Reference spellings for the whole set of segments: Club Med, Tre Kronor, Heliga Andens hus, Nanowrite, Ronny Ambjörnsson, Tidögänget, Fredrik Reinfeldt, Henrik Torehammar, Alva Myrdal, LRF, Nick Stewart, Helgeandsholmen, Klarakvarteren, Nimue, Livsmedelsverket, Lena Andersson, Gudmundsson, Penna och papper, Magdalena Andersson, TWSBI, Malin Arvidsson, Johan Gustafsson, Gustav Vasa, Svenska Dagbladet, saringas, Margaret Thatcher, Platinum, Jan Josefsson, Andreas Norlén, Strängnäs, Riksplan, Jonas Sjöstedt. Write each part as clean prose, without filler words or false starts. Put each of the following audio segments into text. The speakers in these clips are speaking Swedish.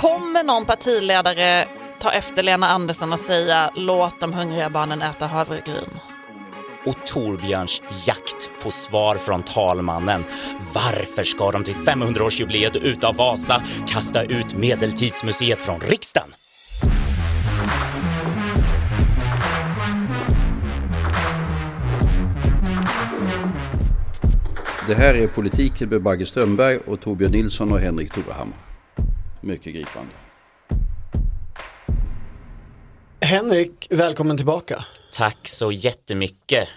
Kommer någon partiledare ta efter Lena Andersson och säga låt de hungriga barnen äta havregryn? Och Torbjörns jakt på svar från talmannen. Varför ska de till 500-årsjubileet utav Vasa kasta ut Medeltidsmuseet från riksdagen? Det här är Politiken med Maggie Strömberg och Torbjörn Nilsson och Henrik Torehammar. Mycket gripande. Henrik, välkommen tillbaka. Tack så jättemycket.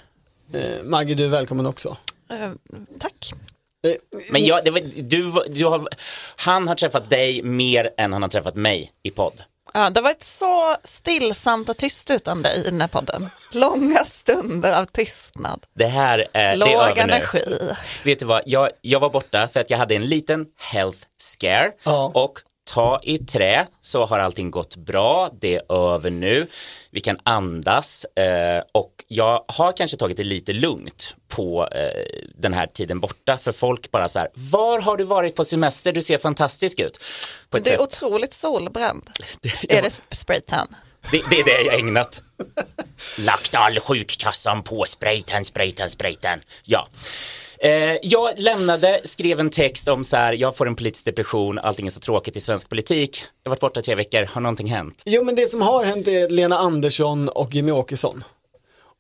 Maggie, du är välkommen också. Tack. Men jag, han har träffat dig mer än han har träffat mig i podd. Ja, det har varit så stillsamt och tyst utan dig i den här podden. Långa stunder av tystnad. Det här är låg energi. Nu. Vet du vad? Jag var borta för att jag hade en liten health scare. Ja. Och ta i trä så har allting gått bra. Det är över nu. Vi kan andas. Och jag har kanske tagit det lite lugnt på den här tiden borta. För folk bara så här, var har du varit på semester? Du ser fantastisk ut. På ett sätt. Är otroligt solbränd. Är det spraytan? Det är det jag ägnat. Lagt all sjukkassan på spraytan. Ja. Jag skrev en text om så här, jag får en politisk depression, allting är så tråkigt i svensk politik. Jag har varit borta 3 veckor, har någonting hänt? Jo, men det som har hänt är Lena Andersson och Jimmie Åkesson.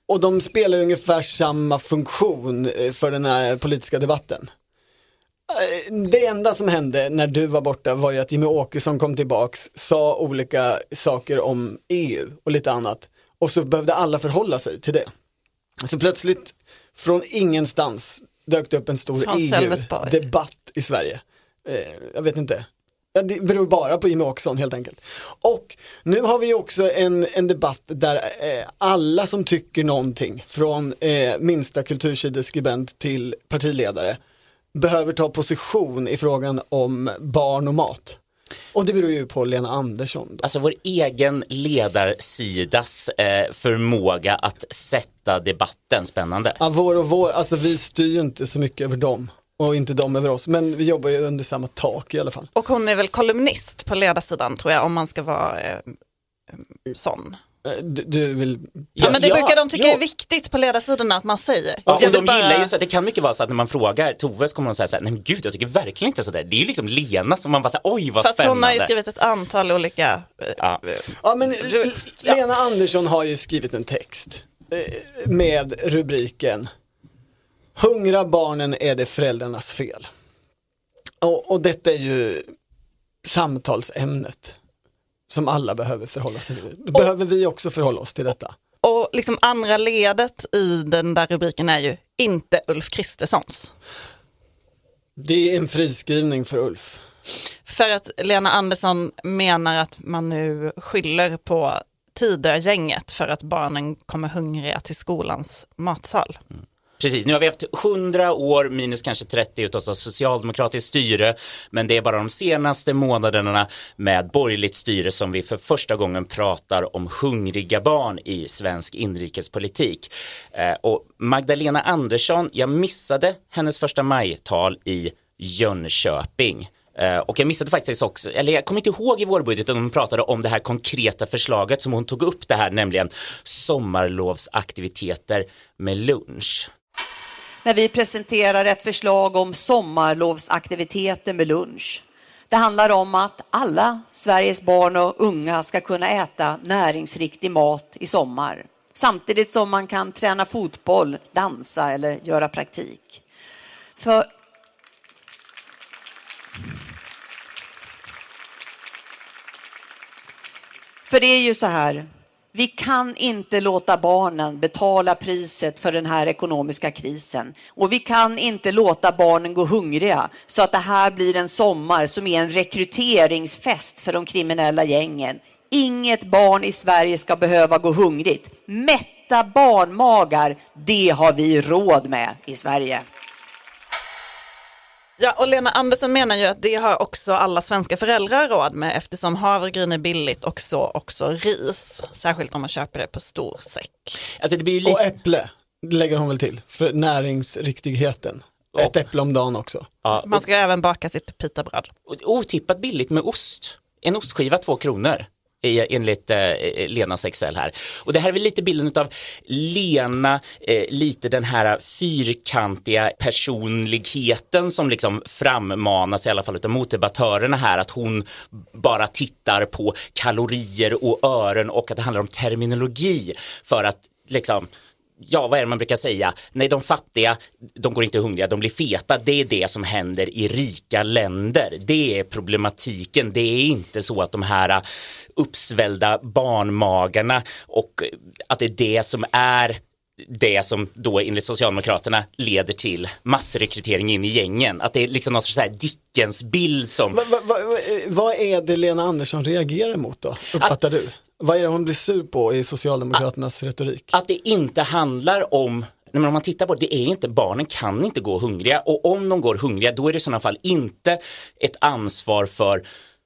Och de spelar ungefär samma funktion för den här politiska debatten. Det enda som hände när du var borta var ju att Jimmie Åkesson kom tillbaks, sa olika saker om EU och lite annat. Och så behövde alla förhålla sig till det. Så plötsligt, från ingenstans, dök det upp en stor EU-debatt i Sverige. Jag vet inte. Det beror bara på Jimmie Åkesson helt enkelt. Och nu har vi också en debatt där alla som tycker någonting, från minsta kultursideskribent till partiledare, behöver ta position i frågan om barn och mat. Och det beror ju på Lena Andersson då. Alltså vår egen ledarsidas förmåga att sätta debatten spännande. Ja, vår, alltså vi styr ju inte så mycket över dem och inte dem över oss, men vi jobbar ju under samma tak i alla fall. Och hon är väl kolumnist på ledarsidan, tror jag, om man ska vara sån. Du vill... Ja, men det brukar de tycka är viktigt på ledarsidorna att man säger. Ja, och de gillar ju så att det kan mycket vara så att när man frågar Tove så kommer de säga så här, nej men gud, jag tycker verkligen inte så där. Det är ju liksom Lena som man bara säger, oj vad fast spännande. Fast hon har ju skrivit ett antal olika... Ja, men Lena Andersson har ju skrivit en text med rubriken "Hungra barnen är det föräldrarnas fel". Och detta är ju samtalsämnet som alla behöver förhålla sig till. Behöver vi också förhålla oss till detta? Och liksom andra ledet i den där rubriken är ju inte Ulf Kristerssons. Det är en friskrivning för Ulf. För att Lena Andersson menar att man nu skyller på Tidögänget för att barnen kommer hungriga till skolans matsal. Mm. Precis, nu har vi haft 100 år minus kanske 30 utav socialdemokratiskt styre, men det är bara de senaste månaderna med borgerligt styre som vi för första gången pratar om hungriga barn i svensk inrikespolitik. Och Magdalena Andersson, jag missade hennes första majtal i Jönköping. Och jag missade faktiskt också, eller jag kommer inte ihåg i vårbudgeten om hon pratade om det här konkreta förslaget som hon tog upp det här, nämligen sommarlovsaktiviteter med lunch. När vi presenterar ett förslag om sommarlovsaktiviteter med lunch. Det handlar om att alla Sveriges barn och unga ska kunna äta näringsriktig mat i sommar. Samtidigt som man kan träna fotboll, dansa eller göra praktik. För det är ju så här, vi kan inte låta barnen betala priset för den här ekonomiska krisen. Och vi kan inte låta barnen gå hungriga så att det här blir en sommar som är en rekryteringsfest för de kriminella gängen. Inget barn i Sverige ska behöva gå hungrigt. Mätta barnmagar, det har vi råd med i Sverige. Ja, och Lena Andersson menar ju att det har också alla svenska föräldrar råd med, eftersom havregryn är billigt och så också ris, särskilt om man köper det på stor säck. Alltså det blir ju lite... Och äpple lägger hon väl till för näringsriktigheten. Ett äpple om dagen också. Ja, och... Man ska även baka sitt pitabröd. Otippat billigt med ost. En ostskiva 2 kronor. Enligt Lenas Excel här. Och det här är väl lite bilden av Lena, lite den här fyrkantiga personligheten som liksom frammanas i alla fall av motdebattörerna här, att hon bara tittar på kalorier och ören och att det handlar om terminologi för att liksom, ja, vad är det man brukar säga? Nej, de fattiga, de går inte hungriga, de blir feta. Det är det som händer i rika länder. Det är problematiken. Det är inte så att de här uppsvällda barnmagarna och att det är det som är det som då enligt Socialdemokraterna leder till massrekrytering in i gängen. Att det är liksom någon sorts så här Dickens bild som... Vad är det Lena Andersson reagerar mot då? Uppfattar du? Vad är det hon blir sur på i Socialdemokraternas retorik? Att det inte handlar om... Men om man tittar på det, är inte, barnen kan inte gå hungriga. Och om de går hungriga, då är det i sådana fall inte ett ansvar för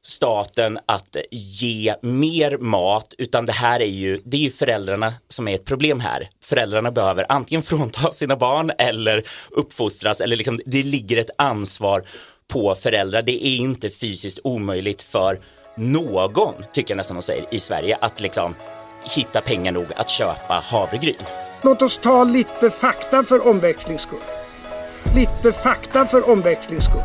staten att ge mer mat, utan det här är ju föräldrarna som är ett problem här. Föräldrarna behöver antingen frånta sina barn eller uppfostras, eller liksom, det ligger ett ansvar på föräldrar. Det är inte fysiskt omöjligt för någon, tycker jag nästan de säger, i Sverige att liksom hitta pengar nog att köpa havregryn. Låt oss ta lite fakta för omväxlingsskull. Lite fakta för omväxlingsskull.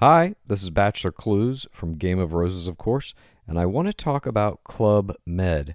Hi, this is Bachelor Clues from Game of Roses, of course, and I want to talk about Club Med.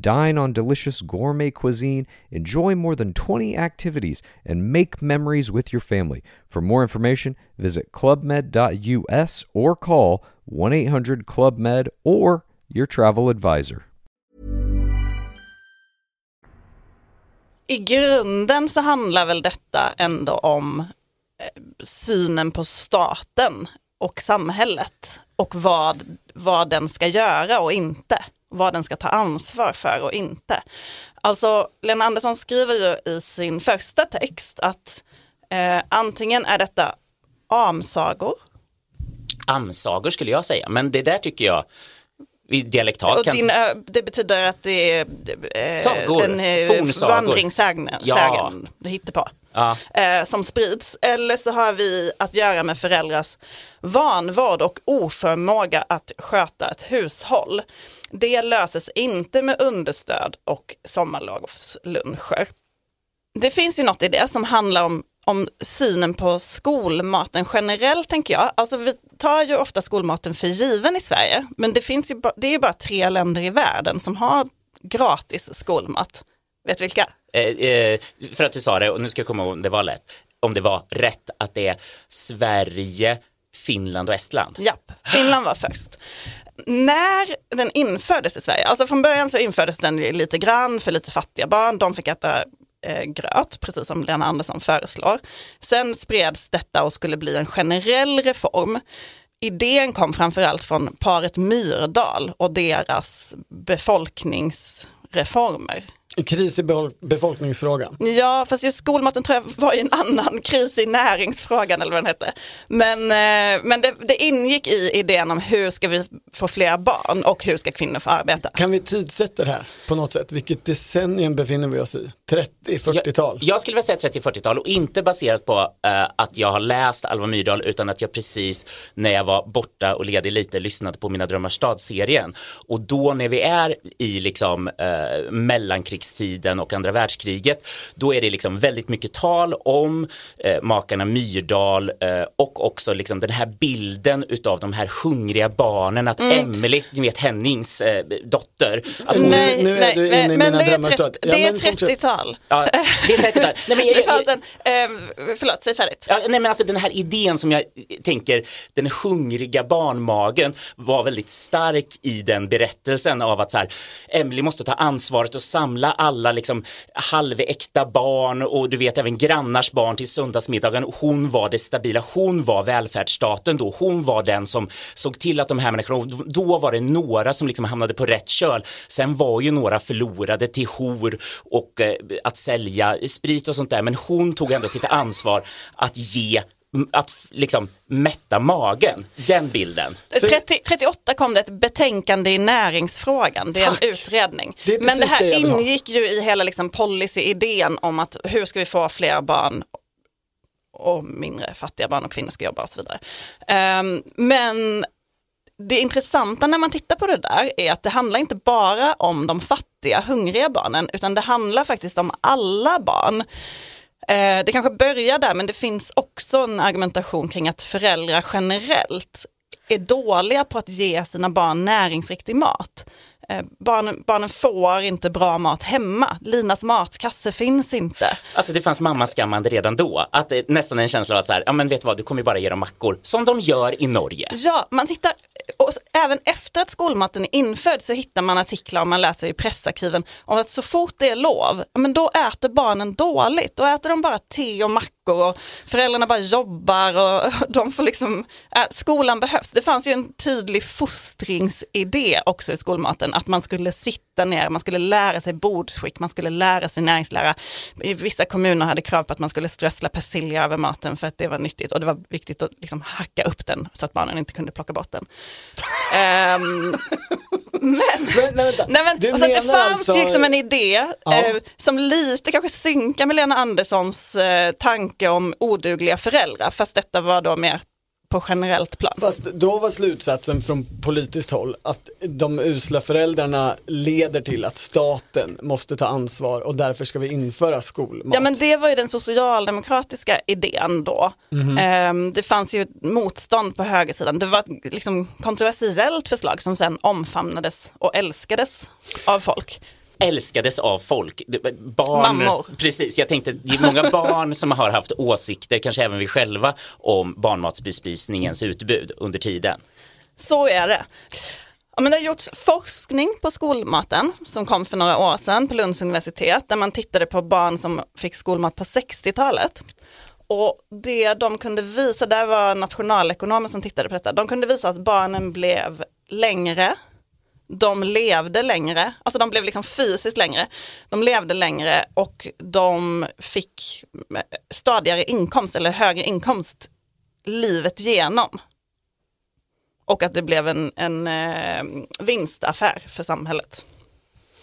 Dine on delicious gourmet cuisine, enjoy more than 20 activities, and make memories with your family. For more information, visit clubmed.us or call 1-800-CLUB-MED or your travel advisor. I grunden så handlar väl detta ändå om synen på staten och samhället och vad den ska göra och inte. Vad den ska ta ansvar för och inte. Alltså Lena Andersson skriver ju i sin första text att antingen är detta amsagor. Amsagor skulle jag säga, men det där tycker jag dialektalt. Och det betyder att det är vandringssägner, ja. Du hittar på. Ja. Som sprids. Eller så har vi att göra med föräldrars vanvård och oförmåga att sköta ett hushåll. Det löses inte med understöd och sommarlovsluncher. Det finns ju något i det som handlar om synen på skolmaten generellt, tänker jag. Alltså vi tar ju ofta skolmaten för given i Sverige, men det är ju bara 3 länder i världen som har gratis skolmat. Vet vilka? För att du sa det, och nu ska jag komma ihåg om det var lätt. Om det var rätt att det är Sverige, Finland och Estland. Japp, Finland var först. När den infördes i Sverige, alltså från början så infördes den lite grann för lite fattiga barn. De fick äta gröt, precis som Lena Andersson föreslår. Sen spreds detta och skulle bli en generell reform. Idén kom framförallt från paret Myrdal och deras befolkningsreformer. Kris i befolkningsfrågan. Ja, fast just skolmaten tror jag var ju en annan kris i näringsfrågan eller vad den hette. Men det ingick i idén om hur ska vi få fler barn och hur ska kvinnor få arbeta. Kan vi tidsätta det här på något sätt? Vilket decennium befinner vi oss i? 30-40-tal? Jag skulle vilja säga 30-40-tal och inte baserat på att jag har läst Alva Myrdal, utan att jag precis när jag var borta och ledig lite lyssnade på Mina drömmars stad-serien. Och då när vi är i liksom mellankrigstiden och andra världskriget, då är det liksom väldigt mycket tal om makarna Myrdal och också liksom den här bilden utav de här hungriga barnen, att Emelie, du vet, Hennings dotter, att hon... Nej, du inne i Mina drömmarstad. Det är 30-tal. Ja, det är 30-tal. Förlåt, säg färdigt. Ja, nej, men alltså den här idén som jag tänker, den hungriga barnmagen var väldigt stark i den berättelsen av att så här, Emelie måste ta ansvaret och samla bjuda alla liksom halväkta barn och du vet även grannars barn till söndagsmiddagen. Hon var det stabila, hon var välfärdsstaten då, hon var den som såg till att de här människorna, då var det några som liksom hamnade på rätt köl. Sen var ju några förlorade till hor och att sälja sprit och sånt där, men hon tog ändå sitt ansvar att ge, att liksom mätta magen, den bilden. 38 kom det ett betänkande i näringsfrågan, det är en utredning. Det är men det här det ingick ju i hela liksom policy-idén om att hur ska vi få fler barn och mindre fattiga barn och kvinnor ska jobba och så vidare. Men det intressanta när man tittar på det där är att det handlar inte bara om de fattiga, hungriga barnen, utan det handlar faktiskt om alla barn. Det kanske börjar där, men det finns också en argumentation kring att föräldrar generellt är dåliga på att ge sina barn näringsriktig mat. Barnen får inte bra mat hemma. Linas matkasse finns inte. Alltså det fanns mammaskammande redan då. Att nästan en känsla av att så här, ja men vet du vad, du kommer ju bara ge dem mackor. Som de gör i Norge. Ja, man tittar, och även efter att skolmaten är införd så hittar man artiklar och man läser i pressarkiven om att så fort det är lov, ja men då äter barnen dåligt. Då äter de bara te och mackor och föräldrarna bara jobbar och de får liksom, skolan behövs. Det fanns ju en tydlig fostringsidé också i skolmaten. Att man skulle sitta ner, man skulle lära sig bordsskick, man skulle lära sig näringslära. I vissa kommuner hade krav på att man skulle strössla persilja över maten för att det var nyttigt. Och det var viktigt att liksom hacka upp den så att barnen inte kunde plocka bort den. Men det fanns alltså liksom en idé som lite kanske synkar med Lena Anderssons tanke om odugliga föräldrar. Fast detta var då mer på generellt plan. Fast då var slutsatsen från politiskt håll att de usla föräldrarna leder till att staten måste ta ansvar och därför ska vi införa skolmat. Ja, men det var ju den socialdemokratiska idén då. Det fanns ju ett motstånd på högersidan. Det var liksom kontroversiellt förslag som sen omfamnades och älskades av folk. Älskades av folk. Barn, mammor. Precis, jag tänkte det är många barn som har haft åsikter, kanske även vi själva, om barnmatsbespisningens utbud under tiden. Så är det. Ja, men det har gjorts forskning på skolmaten som kom för några år sedan på Lunds universitet där man tittade på barn som fick skolmat på 60-talet. Och det de kunde visa, där var nationalekonomer som tittade på detta, de kunde visa att barnen blev längre. De levde längre, alltså de blev liksom fysiskt längre, de levde längre och de fick stadigare inkomst eller högre inkomst livet genom. Och att det blev en vinstaffär för samhället.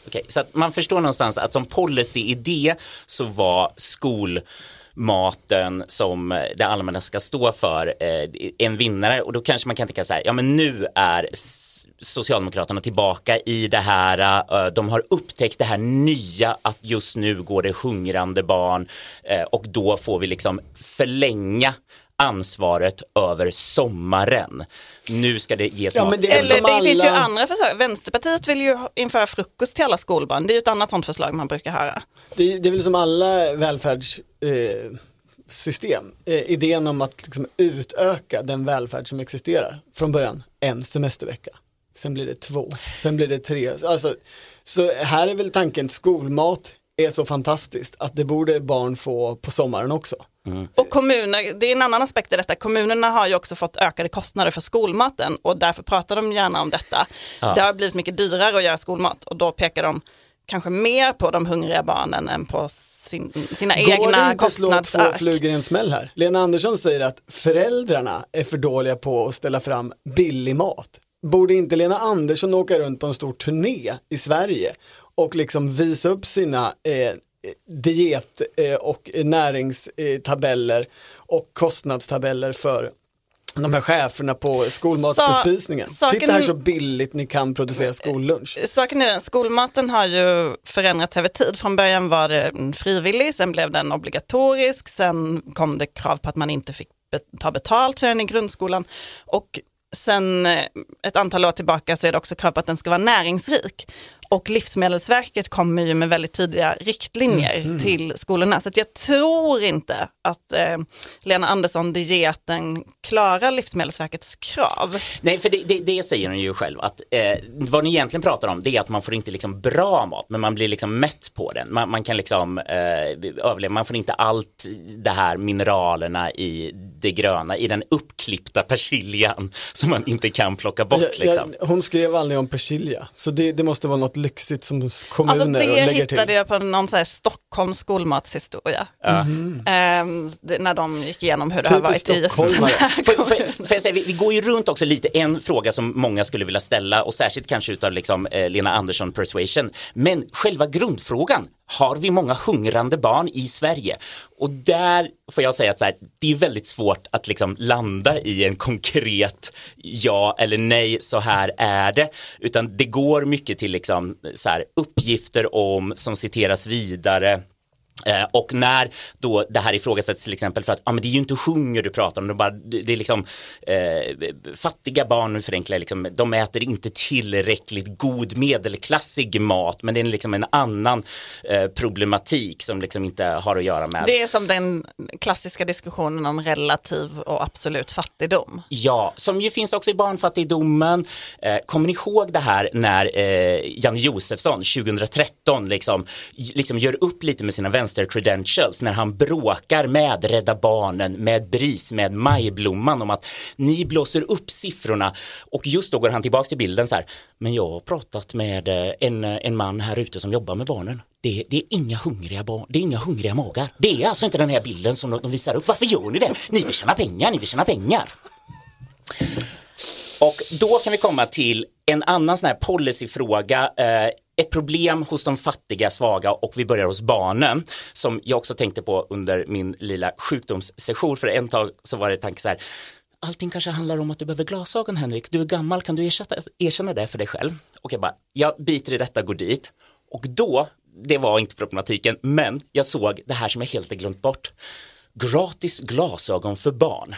Okej, så att man förstår någonstans att som policyidé så var skolmaten som det allmänna ska stå för en vinnare. Och då kanske man kan tänka så här, ja men nu är Socialdemokraterna tillbaka i det här, de har upptäckt det här nya att just nu går det hungrande barn och då får vi liksom förlänga ansvaret över sommaren. Nu ska det ges mat. Det eller det alla finns ju andra förslag. Vänsterpartiet vill ju införa frukost till alla skolbarn. Det är ju ett annat sånt förslag man brukar höra. Det är väl som alla välfärds system. Idén om att liksom utöka den välfärd som existerar. Från början, en semestervecka. Sen blir det 2. Sen blir det 3. Alltså, så här är väl tanken, skolmat är så fantastiskt att det borde barn få på sommaren också. Mm. Och kommuner, det är en annan aspekt i detta. Kommunerna har ju också fått ökade kostnader för skolmaten och därför pratar de gärna om detta. Ja. Det har blivit mycket dyrare att göra skolmat och då pekar de kanske mer på de hungriga barnen än på sina egna kostnadsark. Går inte flugor i en smäll här? Lena Andersson säger att föräldrarna är för dåliga på att ställa fram billig mat. Borde inte Lena Andersson åka runt på en stor turné i Sverige och liksom visa upp sina diet- och näringstabeller och kostnadstabeller för de här cheferna på skolmatsbespisningen? Titta här så billigt ni kan producera skollunch. Saken är den, skolmaten har ju förändrats över tid. Från början var det frivillig, sen blev den obligatorisk. Sen kom det krav på att man inte fick ta betalt för den i grundskolan. Och sen ett antal år tillbaka så är det också krav på att den ska vara näringsrik. Och Livsmedelsverket kommer ju med väldigt tidiga riktlinjer till skolorna. Så att jag tror inte att Lena Andersson dieten klarar Livsmedelsverkets krav. Nej, för det säger hon ju själv. Att, vad ni egentligen pratar om det är att man får inte liksom bra mat, men man blir liksom mätt på den. Man kan liksom överleva. Man får inte allt det här mineralerna i det gröna, i den uppklippta persiljan som man inte kan plocka bort. Liksom. Hon skrev aldrig om persilja, så det måste vara något lyxigt som kommuner lägger till. Alltså det hittade till. Jag på någon så här Stockholms skolmatshistoria. När de gick igenom hur det har varit i Stockholm. För jag säger, vi går ju runt också lite en fråga som många skulle vilja ställa och särskilt kanske utav liksom, Lena Andersson persuasion. Men själva grundfrågan, har vi många hungrande barn i Sverige? Och där får jag säga att så här, det är väldigt svårt att liksom landa i en konkret ja eller nej, så här är det. Utan det går mycket till liksom så här, uppgifter om som citeras vidare. Och när då det här ifrågasätts till exempel för att men det är ju inte hunger du pratar om, det är liksom fattiga barn, nu förenklar liksom, de äter inte tillräckligt god medelklassig mat, men det är liksom en annan problematik som liksom inte har att göra med. Det är som den klassiska diskussionen om relativ och absolut fattigdom. Ja, som ju finns också i barnfattigdomen. Kommer ni ihåg det här när Jan Josefsson 2013 liksom gör upp lite med sina vänster-credentials när han bråkar med Rädda Barnen, med Bris, med Majblomman om att ni blåser upp siffrorna, och just då går han tillbaka till bilden så här, men jag har pratat med en man här ute som jobbar med barnen. Det är inga hungriga barn, det är inga hungriga magar. Det är alltså inte den här bilden som de visar upp. Varför gör ni det? Ni vill tjäna pengar. Och då kan vi komma till en annan sån här policyfråga, ett problem hos de fattiga, svaga, och vi börjar hos barnen, som jag också tänkte på under min lilla sjukdomssession. För en tag så var det tanken så här, allting kanske handlar om att du behöver glasögon, Henrik. Du är gammal, kan du erkänna det för dig själv? Och jag biter i detta, går dit. Och då, det var inte problematiken, men jag såg det här som jag helt glömt bort. Gratis glasögon för barn.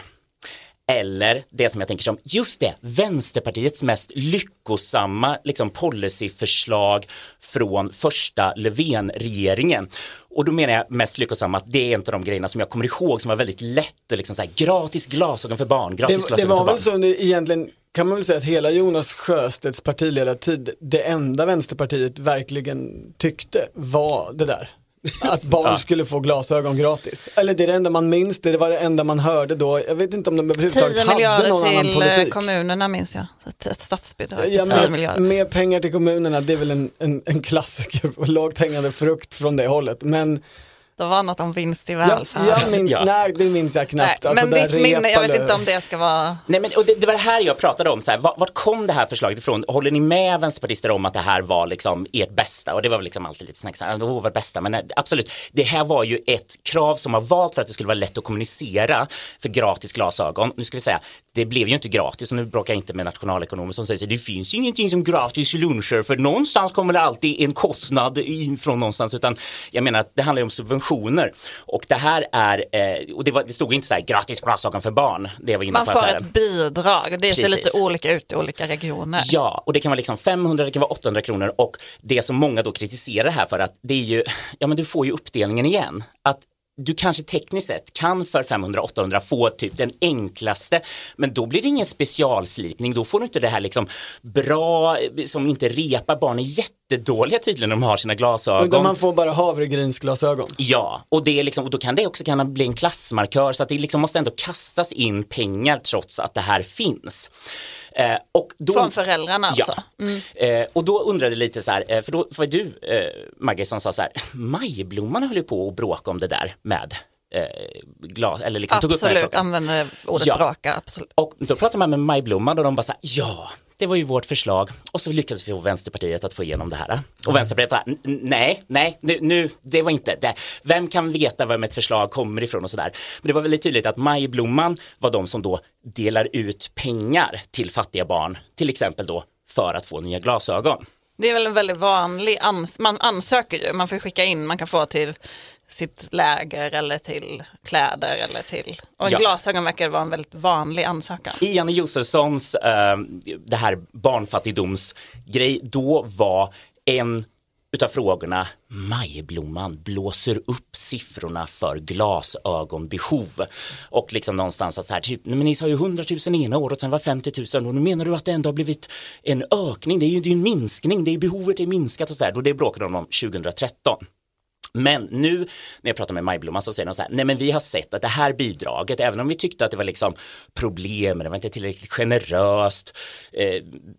Eller det som jag tänker som, just det, Vänsterpartiets mest lyckosamma liksom policyförslag från första Löfven-regeringen. Och då menar jag mest lyckosamma att det är inte de grejerna som jag kommer ihåg som var väldigt lätt. Liksom så här, gratis glasögon för barn, Det var väl så egentligen, kan man väl säga att hela Jonas Sjöstedts partiledartid, det enda Vänsterpartiet verkligen tyckte var det där. Att barn skulle få glasögon gratis. Eller det är det enda man minns, det var det enda man hörde då. Jag vet inte om de överhuvudtaget hade någon annan politik. 10 miljarder till kommunerna minns jag. Ett statsbidrag, mer pengar till kommunerna, det är väl en klassiker och lågt hängande frukt från det hållet. Men det var något om vinst i välfärd. Nej, det minns jag knappt. Nej, men ditt minne, jag vet inte om det ska vara... Nej, men, och det var det här jag pratade om. Så här, vart kom det här förslaget ifrån? Håller ni med vänsterpartister om att det här var liksom ert bästa? Och det var väl liksom alltid lite snacksamt. Det var vårt bästa, men nej, absolut. Det här var ju ett krav som har valt för att det skulle vara lätt att kommunicera för gratis glasögon. Nu ska vi säga, det blev ju inte gratis. Och nu bråkar jag inte med nationalekonomer som säger så, det finns ju ingenting som gratis luncher. För någonstans kommer det alltid en kostnad från någonstans. Utan jag menar att det handlar ju om subvention. Och det här är och det stod inte så här gratis glasögon för barn, det var inne man på får affären. Ett bidrag, det ser lite olika ut i olika regioner. Ja, och det kan vara liksom 500, det kan vara 800 kronor, och det som många då kritiserar här för att det är ju, ja men du får ju uppdelningen igen, att du kanske tekniskt sett kan för 500-800 få typ den enklaste, men då blir det ingen specialslipning, då får du inte det här liksom bra som inte repar. Barn är jättedåliga tydligen när de har sina glasögon. Och man får bara havregrynsglasögon. Ja, och det är liksom, och då kan det också bli en klassmarkör, så att det liksom måste ändå kastas in pengar trots att det här finns. Och då, från föräldrarna alltså. Ja. Och då undrade lite så här, för då var du Maggie som sa så här, Majblomman höll ju på att bråka om det där med glas, eller liksom absolut, tog upp absolut, använder ordet bråka, absolut. Och då pratade man med Majblomman och de bara så här, det var ju vårt förslag. Och så lyckades vi få Vänsterpartiet att få igenom det här. Och Vänsterpartiet bara, nej, nu, det var inte det. Vem kan veta vem ett förslag kommer ifrån och sådär. Men det var väldigt tydligt att Majblomman var de som då delar ut pengar till fattiga barn. Till exempel då för att få nya glasögon. Det är väl en väldigt vanlig, man ansöker ju, man får skicka in, man kan få till sitt läger eller till kläder eller till... Och glasögon verkar vara en väldigt vanlig ansökan. I Jan Josefssons det här barnfattigdomsgrej, då var en utav frågorna, Majblomman, blåser upp siffrorna för glasögonbehov. Och liksom någonstans att så här, typ, men ni sa ju 100 000 ena året och sen var 50 000 och nu menar du att det ändå har blivit en ökning, det är ju en minskning, det är behovet är minskat och sådär. Då det bråkade de om 2013. Men nu när jag pratar med Majblomman så säger de så här, nej men vi har sett att det här bidraget, även om vi tyckte att det var liksom problem, det var inte tillräckligt generöst,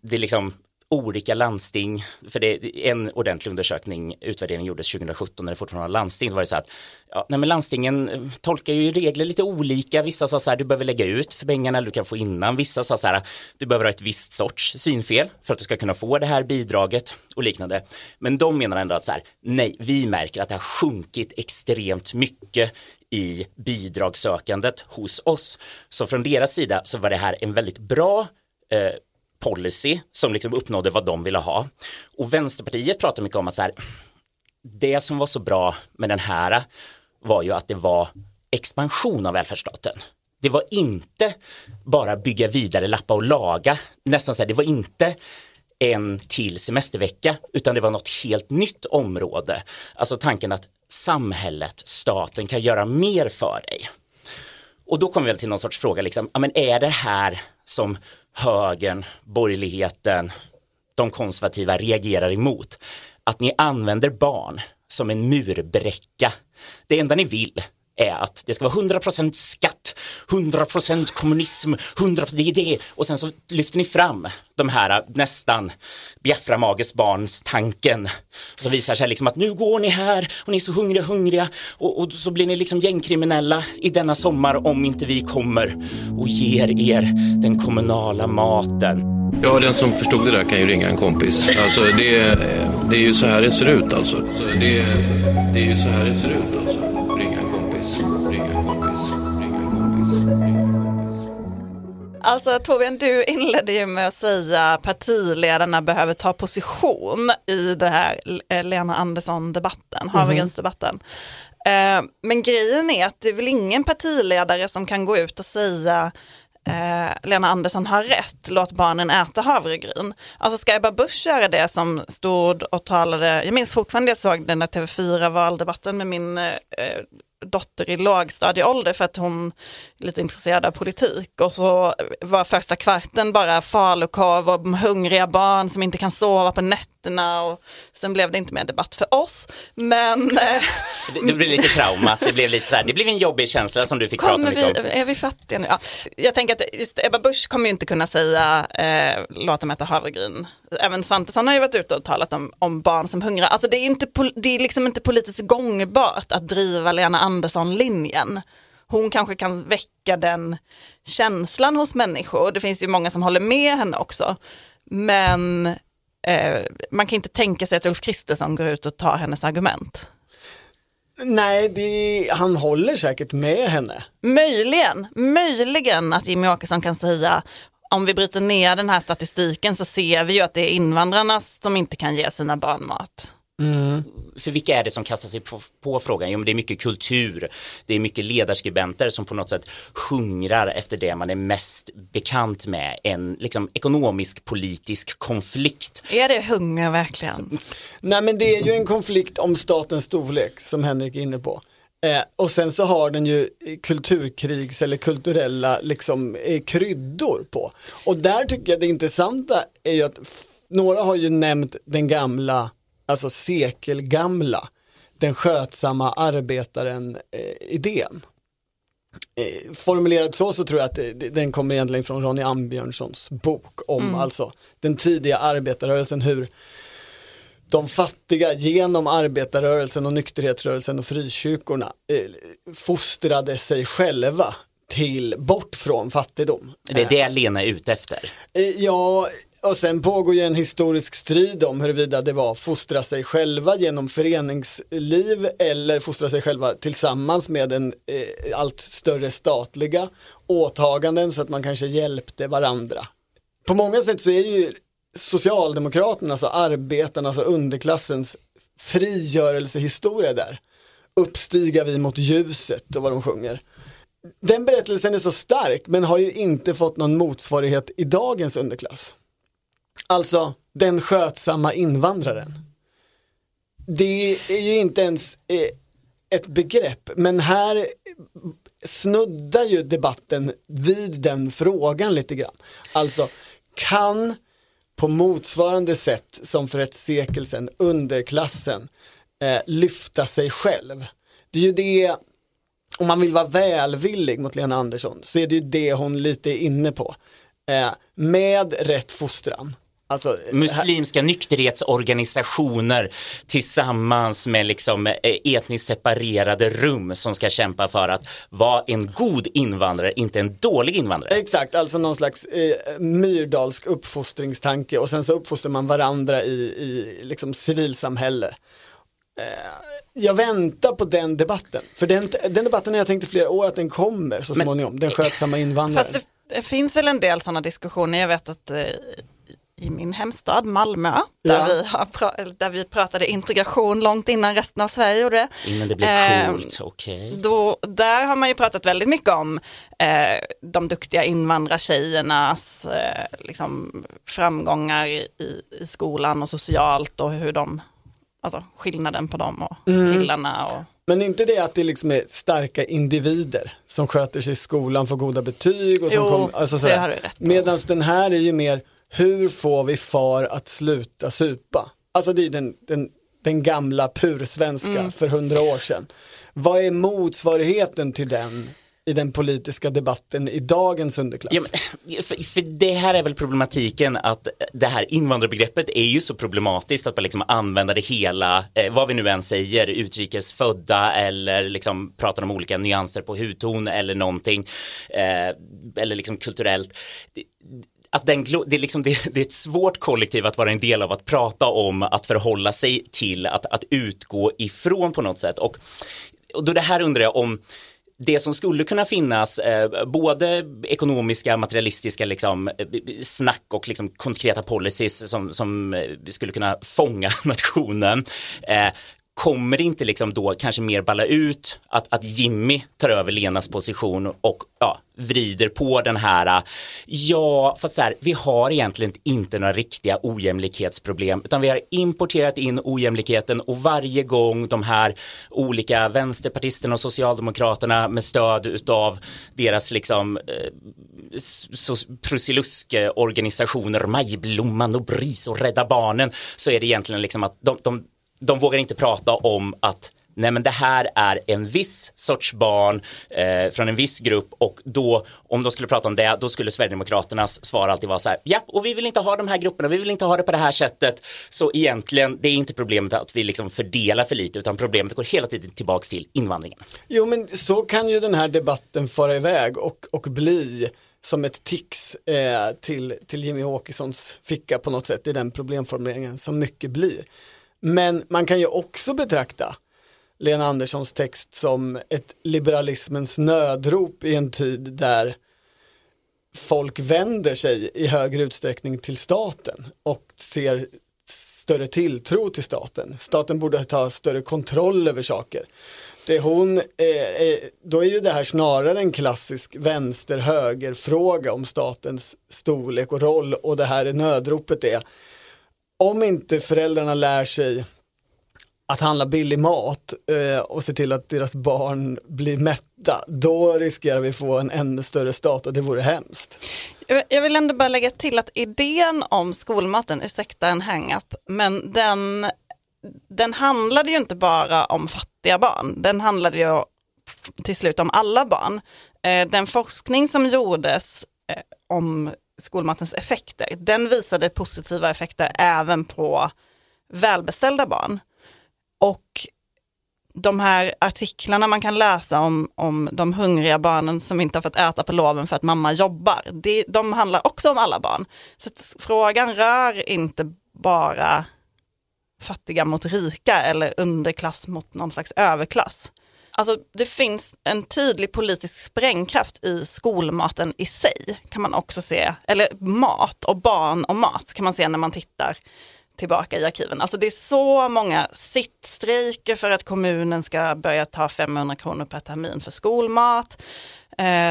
det är liksom olika landsting, för det en ordentlig undersökning, utvärdering gjordes 2017 när det fortfarande var landsting, då var det så att ja, nej men landstingen tolkar ju regler lite olika, vissa sa så här, du behöver lägga ut för pengarna du kan få innan, vissa sa så här, du behöver ha ett visst sorts synfel för att du ska kunna få det här bidraget och liknande, men de menar ändå att så här, nej, vi märker att det har sjunkit extremt mycket i bidragssökandet hos oss, så från deras sida så var det här en väldigt bra policy som liksom uppnådde vad de ville ha. Och Vänsterpartiet pratar mycket om att så här, det som var så bra med den här var ju att det var expansion av välfärdsstaten. Det var inte bara bygga vidare, lappa och laga. Nästan så här, det var inte en till semestervecka utan det var något helt nytt område. Alltså tanken att samhället, staten kan göra mer för dig. Och då kommer vi väl till någon sorts fråga liksom, ja men är det här som högern, borgerligheten, de konservativa reagerar emot? Att ni använder barn som en murbräcka. Det enda ni vill är att det ska vara 100% skatt, 100% kommunism, 100% det är det. Och sen så lyfter ni fram de här nästan Biafra-mages barns tanken som visar sig liksom att nu går ni här och ni är så hungriga och så blir ni liksom gängkriminella i denna sommar om inte vi kommer och ger er den kommunala maten. Ja, den som förstod det där kan ju ringa en kompis. Alltså det är ju så här det ser ut alltså. Så det är ju så här det ser ut alltså. Alltså Torbjörn, du inledde ju med att säga att partiledarna behöver ta position i det här Lena Andersson-debatten, Havregrynsdebatten. Men grejen är att det är väl ingen partiledare som kan gå ut och säga Lena Andersson har rätt, låt barnen äta havregryn. Alltså ska Ebba Busch göra det som stod och talade, jag minns fortfarande jag såg den där TV4-valdebatten med min dotter i lågstadieålder för att hon är lite intresserad av politik och så var första kvarten bara falukorv och hungriga barn som inte kan sova på nätterna och sen blev det inte mer debatt för oss men... Det blev lite trauma, det blev lite så här, det blev en jobbig känsla som du fick prata mycket om. Är vi fattiga nu? Ja. Jag tänker att just Ebba Busch kommer ju inte kunna säga låt dem äta havregryn. Även Svantesson har ju varit ute och talat om barn som hungrar. Alltså det är inte det är liksom inte politiskt gångbart att driva Lena Andersson-linjen. Hon kanske kan väcka den känslan hos människor. Det finns ju många som håller med henne också. Men man kan inte tänka sig att Ulf Kristersson går ut och tar hennes argument. Nej, han håller säkert med henne. Möjligen att Jimmie Åkesson kan säga, om vi bryter ner den här statistiken så ser vi ju att det är invandrarna som inte kan ge sina barn mat. Mm. För vilka är det som kastar sig på frågan? Jo, men det är mycket kultur, det är mycket ledarskribenter som på något sätt hungrar efter det man är mest bekant med, en liksom ekonomisk politisk konflikt. Är det hunger verkligen? Nej, men det är ju en konflikt om statens storlek som Henrik är inne på. Och sen så har den ju kulturkrigs eller kulturella liksom, kryddor på. Och där tycker jag det intressanta är ju att några har ju nämnt den gamla, alltså sekelgamla, den skötsamma arbetaren idén. Formulerad så tror jag att den kommer egentligen från Ronny Ambjörnssons bok om alltså den tidiga arbetarrörelsen, hur de fattiga genom arbetarrörelsen och nykterhetsrörelsen och frikyrkorna fostrade sig själva till bort från fattigdom. Det är det Lena är ute efter. Ja, och sen pågår ju en historisk strid om huruvida det var fostra sig själva genom föreningsliv eller fostra sig själva tillsammans med en allt större statliga åtaganden så att man kanske hjälpte varandra. På många sätt så är ju Socialdemokraterna, alltså arbetarna, alltså underklassens frigörelsehistoria där. Uppstiga vi mot ljuset och vad de sjunger. Den berättelsen är så stark men har ju inte fått någon motsvarighet i dagens underklass. Alltså den skötsamma invandraren. det är ju inte ens ett begrepp, men här snuddar ju debatten vid den frågan lite grann. Alltså, kan på motsvarande sätt som för ett sekel sedan underklassen lyfta sig själv? Det är ju det, om man vill vara välvillig mot Lena Andersson, så är det ju det hon lite är inne på. Med rätt fostran. Alltså, muslimska nykterhetsorganisationer tillsammans med liksom etniskt separerade rum som ska kämpa för att vara en god invandrare, inte en dålig invandrare. Exakt, alltså någon slags myrdalsk uppfostringstanke, och sen så uppfostrar man varandra i liksom civilsamhälle. Jag väntar på den debatten, för den debatten har jag tänkt i flera år att den kommer så småningom, den skötsamma invandraren. Fast det finns väl en del sådana diskussioner, jag vet att i min hemstad Malmö, där vi pratade integration långt innan resten av Sverige gjorde det. Innan det blev coolt, okej. Där har man ju pratat väldigt mycket om de duktiga invandrartjejernas liksom framgångar i skolan och socialt, och hur de, alltså skillnaden på dem och killarna. Och... Men inte det att det liksom är starka individer som sköter sig i skolan, får goda betyg och som det har du rätt. Medan den här är ju mer, hur får vi far att sluta supa? Alltså det är den gamla pursvenska för 100 år sedan. Vad är motsvarigheten till den i den politiska debatten i dagens underklass? Ja, men, för det här är väl problematiken, att det här invandrarbegreppet är ju så problematiskt att man liksom använder det hela, vad vi nu än säger, utrikesfödda eller liksom pratar om olika nyanser på hudton eller någonting, eller liksom kulturellt. Att det är ett svårt kollektiv att vara en del av, att prata om, att förhålla sig till, att utgå ifrån på något sätt. Och då det här undrar jag om det som skulle kunna finnas, både ekonomiska, materialistiska liksom, snack och liksom, konkreta policies som skulle kunna fånga nationen, kommer det inte liksom då kanske mer balla ut att Jimmie tar över Lenas position och vrider på den här, fast så här, vi har egentligen inte några riktiga ojämlikhetsproblem, utan vi har importerat in ojämlikheten, och varje gång de här olika vänsterpartisterna och socialdemokraterna med stöd utav deras liksom prusilusk-organisationer, Majblomman och Bris och Rädda Barnen, så är det egentligen liksom att de vågar inte prata om att nej, men det här är en viss sorts barn från en viss grupp, och då, om de skulle prata om det, då skulle Sverigedemokraternas svar alltid vara så här: ja, och vi vill inte ha de här grupperna, vi vill inte ha det på det här sättet. Så egentligen, det är inte problemet att vi liksom fördelar för lite, utan problemet går hela tiden tillbaka till invandringen. Jo, men så kan ju den här debatten fara iväg och bli som ett tics till Jimmie Åkessons ficka på något sätt. Det är den problemformuleringen som mycket blir. Men man kan ju också betrakta Lena Anderssons text som ett liberalismens nödrop i en tid där folk vänder sig i högre utsträckning till staten och ser större tilltro till staten. Staten borde ta större kontroll över saker. Då är ju det här snarare en klassisk vänster-höger-fråga om statens storlek och roll, och det här nödropet är: om inte föräldrarna lär sig att handla billig mat och se till att deras barn blir mätta, då riskerar vi få en ännu större stat, och det vore hemskt. Jag vill ändå bara lägga till att idén om skolmaten, ursäkta en hang-up, men den handlade ju inte bara om fattiga barn. Den handlade ju till slut om alla barn. Den forskning som gjordes om skolmatens effekter, den visade positiva effekter även på välbeställda barn. Och de här artiklarna man kan läsa om de hungriga barnen som inte har fått äta på loven för att mamma jobbar, de handlar också om alla barn. Så frågan rör inte bara fattiga mot rika eller underklass mot någon slags överklass. Alltså, det finns en tydlig politisk sprängkraft i skolmaten i sig, kan man också se, eller mat och barn och mat kan man se när man tittar tillbaka i arkiven. Alltså, det är så många sittstrejker för att kommunen ska börja ta 500 kronor per termin för skolmat.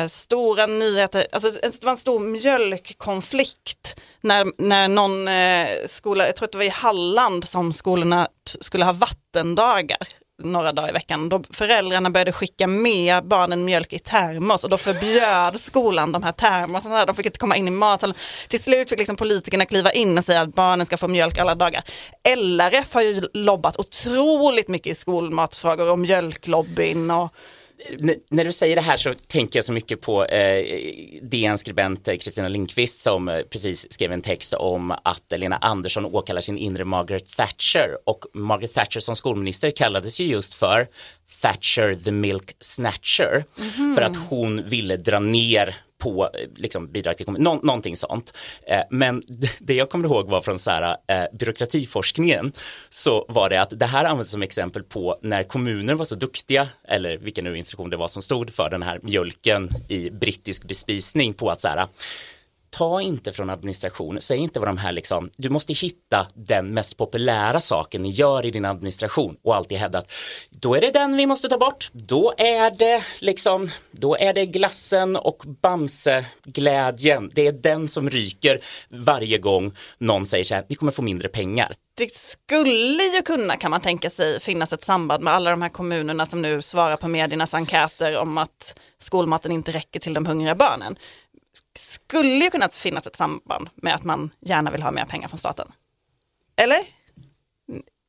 stora nyheter, alltså det var en stor mjölkkonflikt när någon skola, jag tror att det var i Halland som skolorna skulle ha vattendagar några dagar i veckan, då föräldrarna började skicka med barnen mjölk i termos och då förbjöd skolan de här termoserna, de fick inte komma in i matsalen. Till slut fick liksom politikerna kliva in och säga att barnen ska få mjölk alla dagar. LRF har ju lobbat otroligt mycket i skolmatsfrågor och mjölklobbyn och... När du säger det här så tänker jag så mycket på DN-skribent Kristina Lindqvist som precis skrev en text om att Lena Andersson åkallar sin inre Margaret Thatcher. Och Margaret Thatcher som skolminister kallades ju just för Thatcher the Milk Snatcher. Mm-hmm. För att hon ville dra ner på liksom, bidrag till kommunen, någonting sånt. Men det jag kommer ihåg var från så här, byråkratiforskningen, så var det att det här används som exempel på när kommuner var så duktiga, eller vilken nu instruktion det var som stod för den här mjölken i brittisk bespisning, på att så här, ta inte från administration, säg inte vad de här liksom, du måste hitta den mest populära saken ni gör i din administration och alltid hävda att då är det den vi måste ta bort, då är det liksom, då är det glassen och bamseglädjen, det är den som ryker varje gång någon säger så här, vi kommer få mindre pengar. Det skulle ju kunna, kan man tänka sig, finnas ett samband med alla de här kommunerna som nu svarar på mediernas enkäter om att skolmaten inte räcker till de hungriga barnen. Skulle ju kunna finnas ett samband med att man gärna vill ha mer pengar från staten. Eller?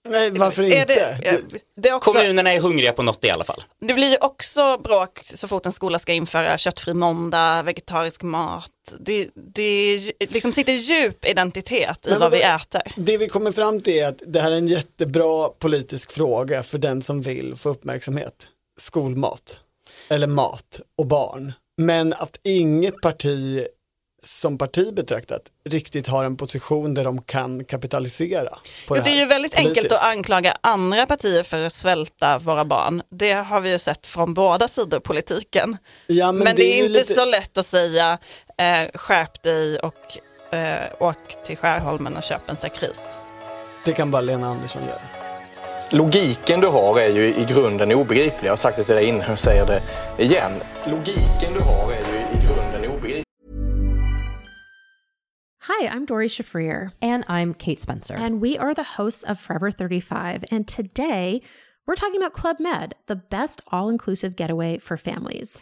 Nej, varför inte? Det också, kommunerna är hungriga på något i alla fall. Det blir ju också bråk så fort en skola ska införa köttfri måndag, vegetarisk mat. Det liksom sitter djup identitet i vad vi äter. Det vi kommer fram till är att det här är en jättebra politisk fråga för den som vill få uppmärksamhet. Skolmat. Eller mat och barn. Men att inget parti som parti betraktat riktigt har en position där de kan kapitalisera på det här. Det är ju väldigt politiskt enkelt att anklaga andra partier för att svälta våra barn. Det har vi ju sett från båda sidor politiken. Ja, men det är ju inte lite... så lätt att säga skärp dig och åk till Skärholmen och köp en sakris. Det kan bara Lena Andersson göra. Logiken du har är ju i grunden obegriplig. Jag har sagt det till dig innan och säger det igen. Logiken du har är ju i grunden obegriplig. Hi, I'm Dori Shafrir. And I'm Kate Spencer. And we are the hosts of Forever 35. And today we're talking about Club Med, the best all-inclusive getaway for families.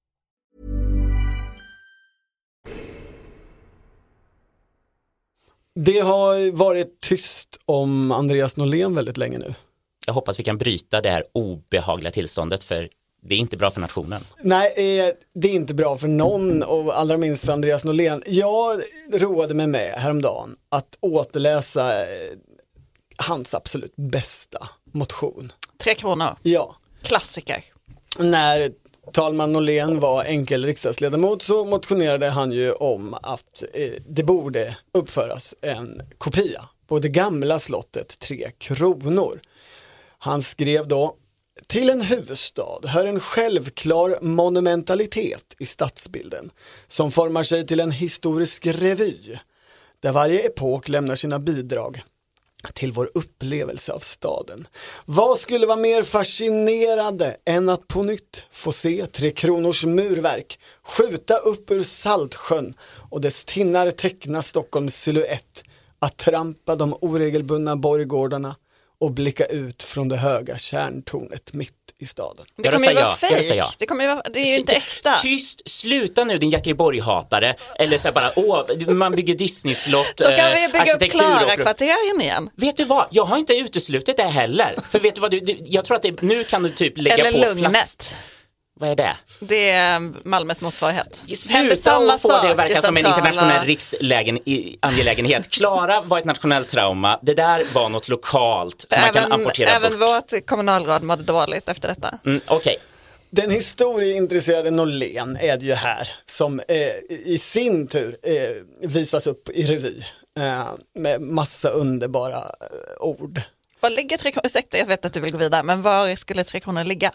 Det har varit tyst om Andreas Norlén väldigt länge nu. Jag hoppas vi kan bryta det här obehagliga tillståndet, för det är inte bra för nationen. Nej, det är inte bra för någon, och allra minst för Andreas Norlén. Jag roade mig med häromdagen att återläsa hans absolut bästa motion. 3 Kronor. Ja. Klassiker. När talman Norlén var enkel riksdagsledamot så motionerade han ju om att det borde uppföras en kopia på det gamla slottet 3 Kronor. Han skrev då: till en huvudstad hör en självklar monumentalitet i stadsbilden som formar sig till en historisk revy där varje epok lämnar sina bidrag till vår upplevelse av staden. Vad skulle vara mer fascinerande än att på nytt få se 3 Kronors murverk skjuta upp ur Salzsjön och dess tinnar teckna Stockholms siluett, att trampa de oregelbundna borggårdarna och blicka ut från det höga kärntornet mitt i staden. Det kommer ju vara fejk. Det är ju inte äkta. Tyst, sluta nu din Jackeborg-hatare. Eller så här bara, man bygger Disney-slott. Då kan vi bygga upp Klarakvarteren igen. Vet du vad? Jag har inte uteslutit det heller. För vet du vad? Jag tror att det, nu kan du typ lägga eller på Lugnet. Plast. Vad är det? Det är Malmös motsvarighet. Sluta och få det att verka som en internationell riksangelägenhet. Klara var ett nationellt trauma. Det där var något lokalt som man kan apportera bort. Även vårt kommunalråd mådde dåligt efter detta. Mm, okej. Den historieintresserade Norlén är det ju här som i sin tur visas upp i revy med massa underbara ord. Var ligger Tre Kronor? Ursäkta, jag vet att du vill gå vidare, men var skulle Tre Kronor ligga?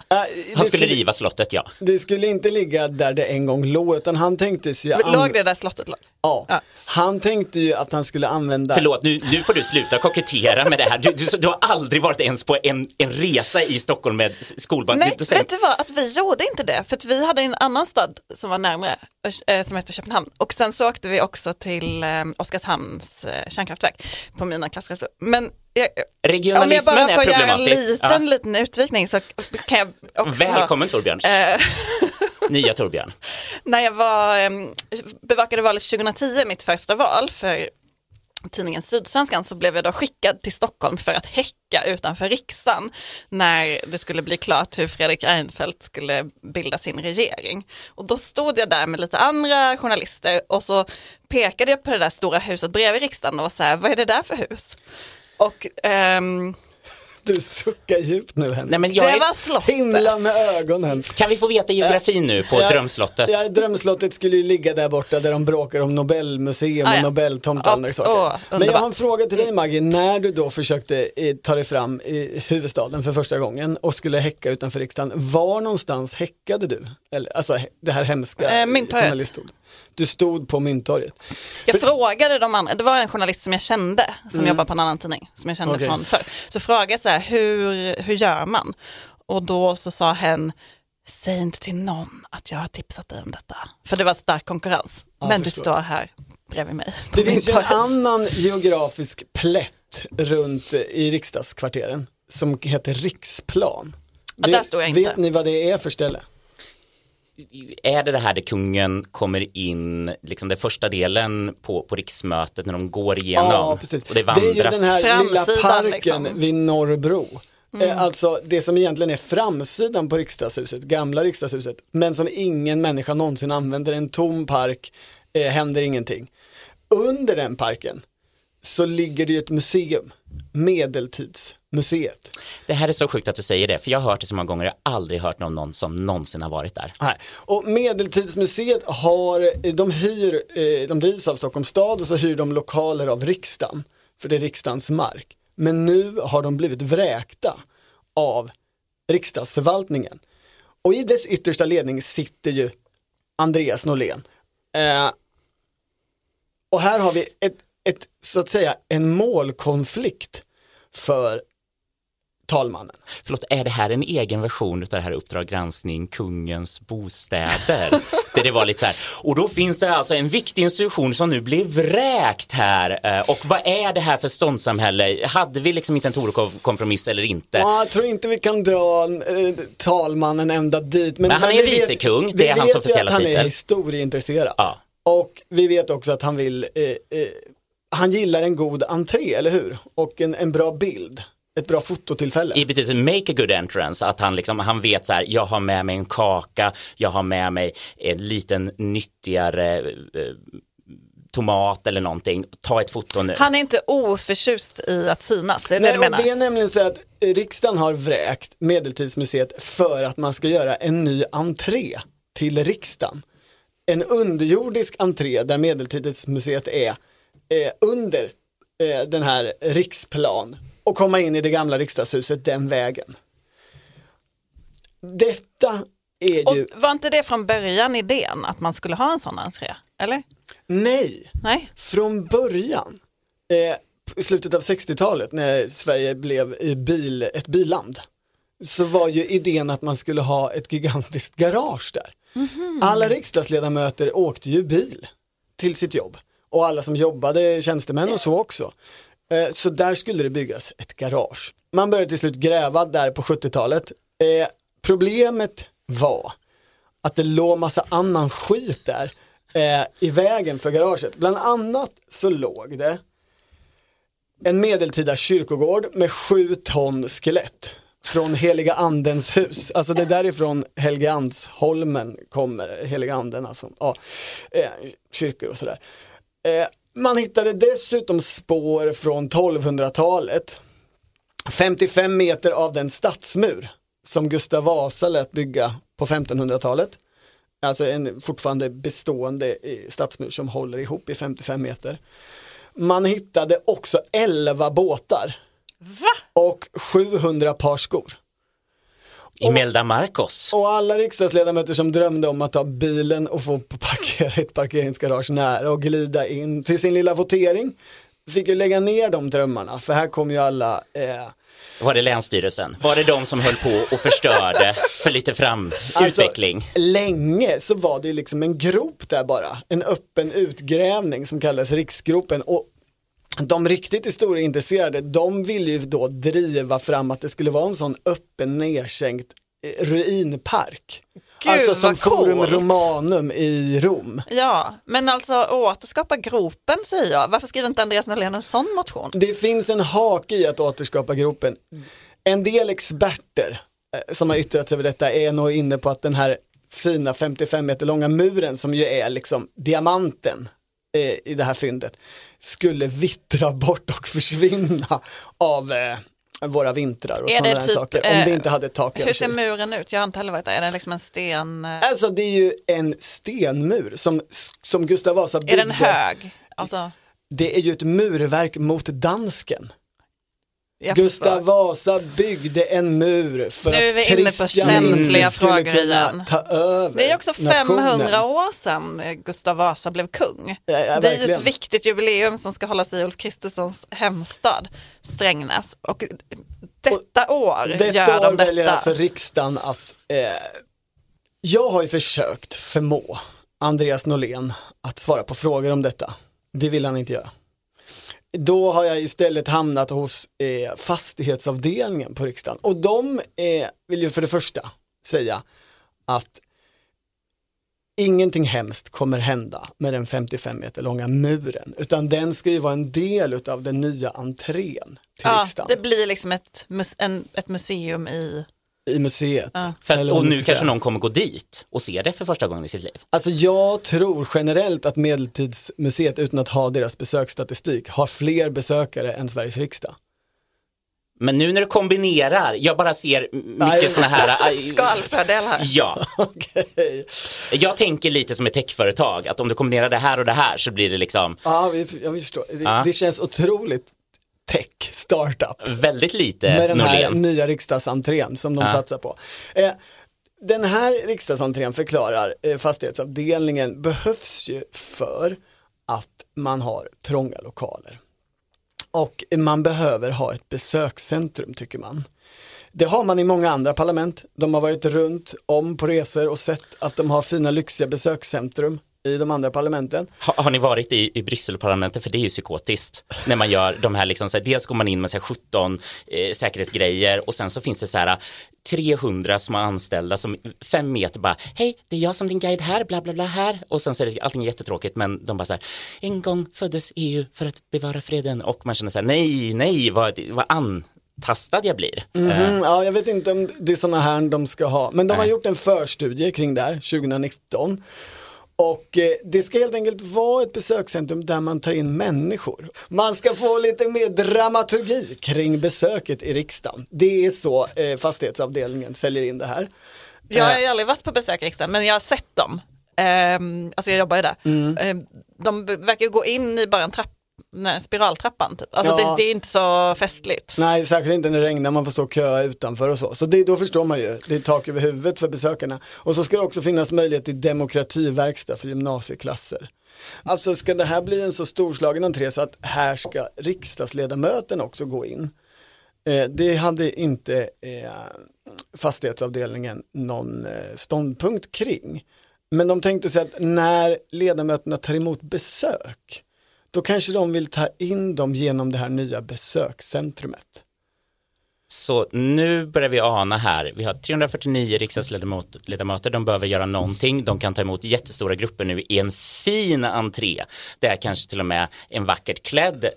Han skulle riva slottet, ja. Det skulle inte ligga där det en gång låg, utan han tänkte sig... Låg det där slottet? Ja. Han tänkte ju att han skulle använda... Förlåt, nu får du sluta kokettera med det här. Du har aldrig varit ens på en resa i Stockholm med skolbarn. Nej, vet du vad? Att vi gjorde inte det, för att vi hade en annan stad som var närmare, som heter Köpenhamn. Och sen så åkte vi också till Oskarshamns kärnkraftverk på mina klassresor. Men... Regionalismen är problematisk. Om jag bara får göra en liten utvikning så kan jag också... Välkommen Torbjörn. Nya Torbjörn. När jag bevakade valet 2010, mitt första val för tidningen Sydsvenskan, så blev jag då skickad till Stockholm för att häcka utanför riksdagen när det skulle bli klart hur Fredrik Reinfeldt skulle bilda sin regering. Och då stod jag där med lite andra journalister och så pekade jag på det där stora huset bredvid riksdagen och var så här, vad är det där för hus? Och du suckar djupt nu, Henrik. Nej, men jag är himla med ögonen. Kan vi få veta geografin nu på drömslottet? Ja, drömslottet skulle ju ligga där borta där de bråkar om Nobelmuseum och Nobeltomt och andra saker. Men jag har en fråga till dig, Maggie. När du då försökte ta dig fram i huvudstaden för första gången och skulle häcka utanför riksdagen, var någonstans häckade du? Eller, alltså det här hemska journalistordet. Du stod på Mynttorget. Jag frågade de andra. Det var en journalist som jag kände som jobbade på en annan tidning som jag kände från förr. Så frågade jag så här, hur gör man? Och då så sa hen, säg inte till någon att jag har tipsat dig om detta. För det var stark konkurrens. Ja, men du står här bredvid mig. Det finns en annan geografisk plätt runt i riksdagskvarteren som heter Riksplan. Ja, där står jag inte. Vet ni vad det är för ställe? Är det här där kungen kommer in, liksom den första delen på riksmötet när de går igenom? Ja, precis. Och det är ju den här framsidan, lilla parken liksom vid Norrbro. Alltså det som egentligen är framsidan på riksdagshuset, gamla riksdagshuset, men som ingen människa någonsin använder. En tom park, händer ingenting. Under den parken så ligger det ju ett museum, Medeltidsmuseet. Det här är så sjukt att du säger det, för jag har hört det så många gånger, jag har aldrig hört någon som någonsin har varit där. Nej. Och Medeltidsmuseet de drivs av Stockholms stad och så hyr de lokaler av riksdagen, för det är riksdagens mark. Men nu har de blivit vräkta av riksdagsförvaltningen. Och i dess yttersta ledning sitter ju Andreas Norlén. Och här har vi ett så att säga en målkonflikt för talmannen. Förlåt, är det här en egen version utav det här Uppdrag granskning, kungens bostäder? Det var lite så här. Och då finns det alltså en viktig institution som nu blir vräkt här. Och vad är det här för ståndssamhälle? Hade vi liksom inte en Torekov-kompromiss eller inte? Ja, jag tror inte vi kan dra talmannen ända dit. Men han är vicekung, det är hans officiella titel. Vi vet att han är historieintresserad. Ja. Och vi vet också att han vill... han gillar en god entré, eller hur? Och en bra bild. Ett bra fototillfälle. I betydelsen make a good entrance. Att han vet så här, jag har med mig en kaka. Jag har med mig en liten nyttigare tomat eller någonting. Ta ett foto nu. Han är inte oförtjust i att synas. Nej, det menar. Det är nämligen så att riksdagen har vräkt Medeltidsmuseet för att man ska göra en ny entré till riksdagen. En underjordisk entré där Medeltidsmuseet är under den här Riksplan och komma in i det gamla riksdagshuset den vägen. Detta är ju... Och var inte det från början idén att man skulle ha en sån entré, eller? Nej. Från början, i slutet av 60-talet när Sverige blev ett biland, så var ju idén att man skulle ha ett gigantiskt garage där. Mm-hmm. Alla riksdagsledamöter åkte ju bil till sitt jobb. Och alla som jobbade, tjänstemän och så också. Så där skulle det byggas ett garage. Man började till slut gräva där på 70-talet. Problemet var att det låg massa annan skit där i vägen för garaget. Bland annat så låg det en medeltida kyrkogård med 7 ton skelett. Från Heliga Andens hus. Alltså det därifrån Helgeandsholmen kommer. Heliga Anden, alltså. Ja, kyrkor och sådär. Man hittade dessutom spår från 1200-talet. 55 meter av den stadsmur som Gustav Vasa lät bygga på 1500-talet. Alltså en fortfarande bestående stadsmur som håller ihop i 55 meter. Man hittade också 11 båtar. Va? Och 700 par skor. I Melda Marcos. Och alla riksdagsledamöter som drömde om att ta bilen och få parkera ett parkeringsgarage nära och glida in till sin lilla votering fick ju lägga ner de drömmarna. För här kom ju alla... Var det länsstyrelsen? Var det de som höll på och förstörde för lite utveckling? Alltså, länge så var det liksom en grop där bara. En öppen utgrävning som kallas Riksgropen. Och de riktigt historieintresserade, de ville ju då driva fram att det skulle vara en sån öppen, nedsänkt ruinpark. Gud, alltså som Forum Romanum i Rom. Ja, men alltså återskapa gropen, säger jag. Varför skriver inte Andreas Norlén en sån motion? Det finns en hake i att återskapa gropen. En del experter som har yttrat sig över detta är nog inne på att den här fina 55 meter långa muren, som ju är liksom diamanten i det här fyndet, skulle vittra bort och försvinna av... våra vintrar och sådana typ, saker. Om det inte hade tak. Hur ser muren ut? Jag har inte heller varit där. Är det liksom en sten? Alltså det är ju en stenmur som Gustav Vasa byggde. Är den hög? Alltså... Det är ju ett murverk mot dansken. Gustav Vasa byggde en mur för nu att kristianismen skulle kunna ta över. Det är också 500 nationen. År sedan Gustav Vasa blev kung. Ja, det är ju ett viktigt jubileum som ska hållas i Ulf Kristerssons hemstad Strängnäs. Och detta år väljer alltså riksdagen att... jag har ju försökt förmå Andreas Norlén att svara på frågor om detta. Det vill han inte göra. Då har jag istället hamnat hos fastighetsavdelningen på riksdagen. Och de vill ju för det första säga att ingenting hemskt kommer hända med den 55 meter långa muren. Utan den ska ju vara en del av den nya entrén till riksdagen. Det blir liksom ett museum i museet. Ja. Och nu kanske någon kommer gå dit och se det för första gången i sitt liv. Alltså jag tror generellt att Medeltidsmuseet, utan att ha deras besöksstatistik, har fler besökare än Sveriges riksdag. Men nu när du kombinerar, jag bara ser mycket såna här... Skalfördel här. Ja. Okay. Jag tänker lite som ett techföretag, att om du kombinerar det här och det här så blir det liksom... Ja, vi förstår. Det känns otroligt... tech, startup. Väldigt lite med den här nya riksdagsentrén som de satsar på. Den här riksdagsentrén, förklarar fastighetsavdelningen, behövs ju för att man har trånga lokaler. Och man behöver ha ett besökscentrum, tycker man. Det har man i många andra parlament. De har varit runt om på resor och sett att de har fina lyxiga besökscentrum i de andra parlamenten. Har ni varit i Brysselparlamentet? För det är ju psykotiskt. När man gör de här liksom, så här, dels går man in med så här, 17 säkerhetsgrejer och sen så finns det så här 300 som är anställda som 5 meter bara, hej, det är jag som din guide här, bla bla bla här. Och sen så är det allting jättetråkigt, men de bara så här, en gång föddes EU för att bevara freden, och man känner så här, nej, vad antastad jag blir. Ja, jag vet inte om det är såna här de ska ha. Men de har gjort en förstudie kring det här 2019. Och det ska helt enkelt vara ett besökscentrum där man tar in människor. Man ska få lite mer dramaturgi kring besöket i riksdagen. Det är så fastighetsavdelningen säljer in det här. Jag har ju aldrig varit på besök i riksdagen, men jag har sett dem. Alltså jag jobbar ju där. De verkar ju gå in i bara en trappa. Nej, spiraltrappan typ. Alltså det är inte så festligt. Nej, särskilt inte när det regnar, man får stå och köa utanför och så. Så det, då förstår man ju, det är tak över huvudet för besökarna. Och så ska det också finnas möjlighet till demokrativerkstad för gymnasieklasser. Alltså ska det här bli en så storslagen entré så att här ska riksdagsledamöterna också gå in. Det hade inte fastighetsavdelningen någon ståndpunkt kring. Men de tänkte sig att när ledamöterna tar emot besök, då kanske de vill ta in dem genom det här nya besökscentrumet. Så nu börjar vi ana här. Vi har 349 riksdagsledamöter. De behöver göra någonting. De kan ta emot jättestora grupper nu i en fin entré. Det är kanske till och med en vackert klädd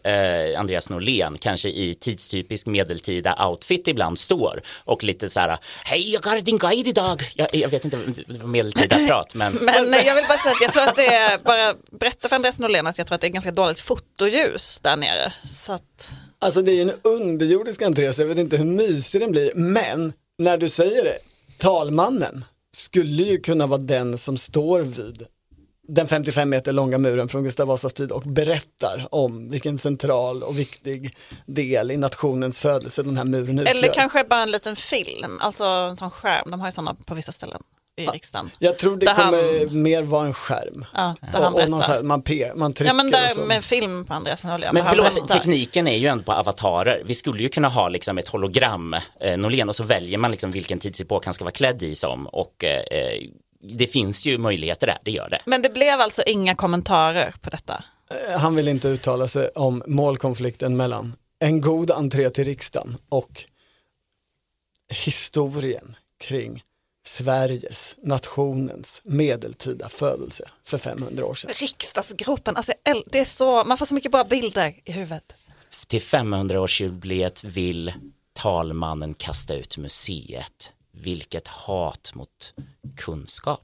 Andreas Norlén, kanske i tidstypisk medeltida outfit ibland, står och lite så här, hej, jag har din guide idag. Jag vet inte vad medeltida prat, men... Men jag vill bara säga att jag tror att det är, bara berätta för Andreas Norlén att jag tror att det är ganska dåligt fotoljus där nere. Så att... Alltså det är en underjordisk entré, så jag vet inte hur mysig den blir, men när du säger det, talmannen skulle ju kunna vara den som står vid den 55 meter långa muren från Gustav Vasas tid och berättar om vilken central och viktig del i nationens födelse den här muren utgör. Eller kanske bara en liten film, alltså en sån skärm. De har ju sådana på vissa ställen i riksdagen. Jag tror det kommer mer vara en skärm. Ja, där han berättar. Och här, man trycker. Ja, men där med film på Andreas. Men förlåt, tekniken är ju ändå på avatarer. Vi skulle ju kunna ha liksom ett hologram, Norlén, och så väljer man liksom vilken tidsepok han ska vara klädd i som, och det finns ju möjligheter där, det gör det. Men det blev alltså inga kommentarer på detta? Han vill inte uttala sig om målkonflikten mellan en god entré till riksdagen och historien kring Sveriges, nationens medeltida födelse för 500 år sedan. Riksdagsgruppen, alltså det är så, man får så mycket bra bilder i huvudet. Till 500-årsjubileet vill talmannen kasta ut museet. Vilket hat mot kunskap.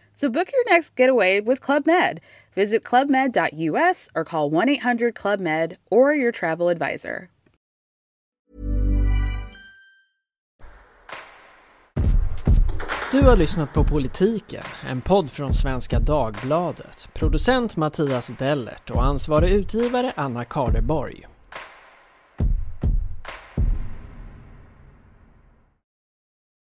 So book your next getaway with Club Med. Visit clubmed.us or call 1-800-CLUB-MED or your travel advisor. Du har lyssnat på Politiken, en podd från Svenska Dagbladet. Producent Mattias Dellert och ansvarig utgivare Anna Kardeborg.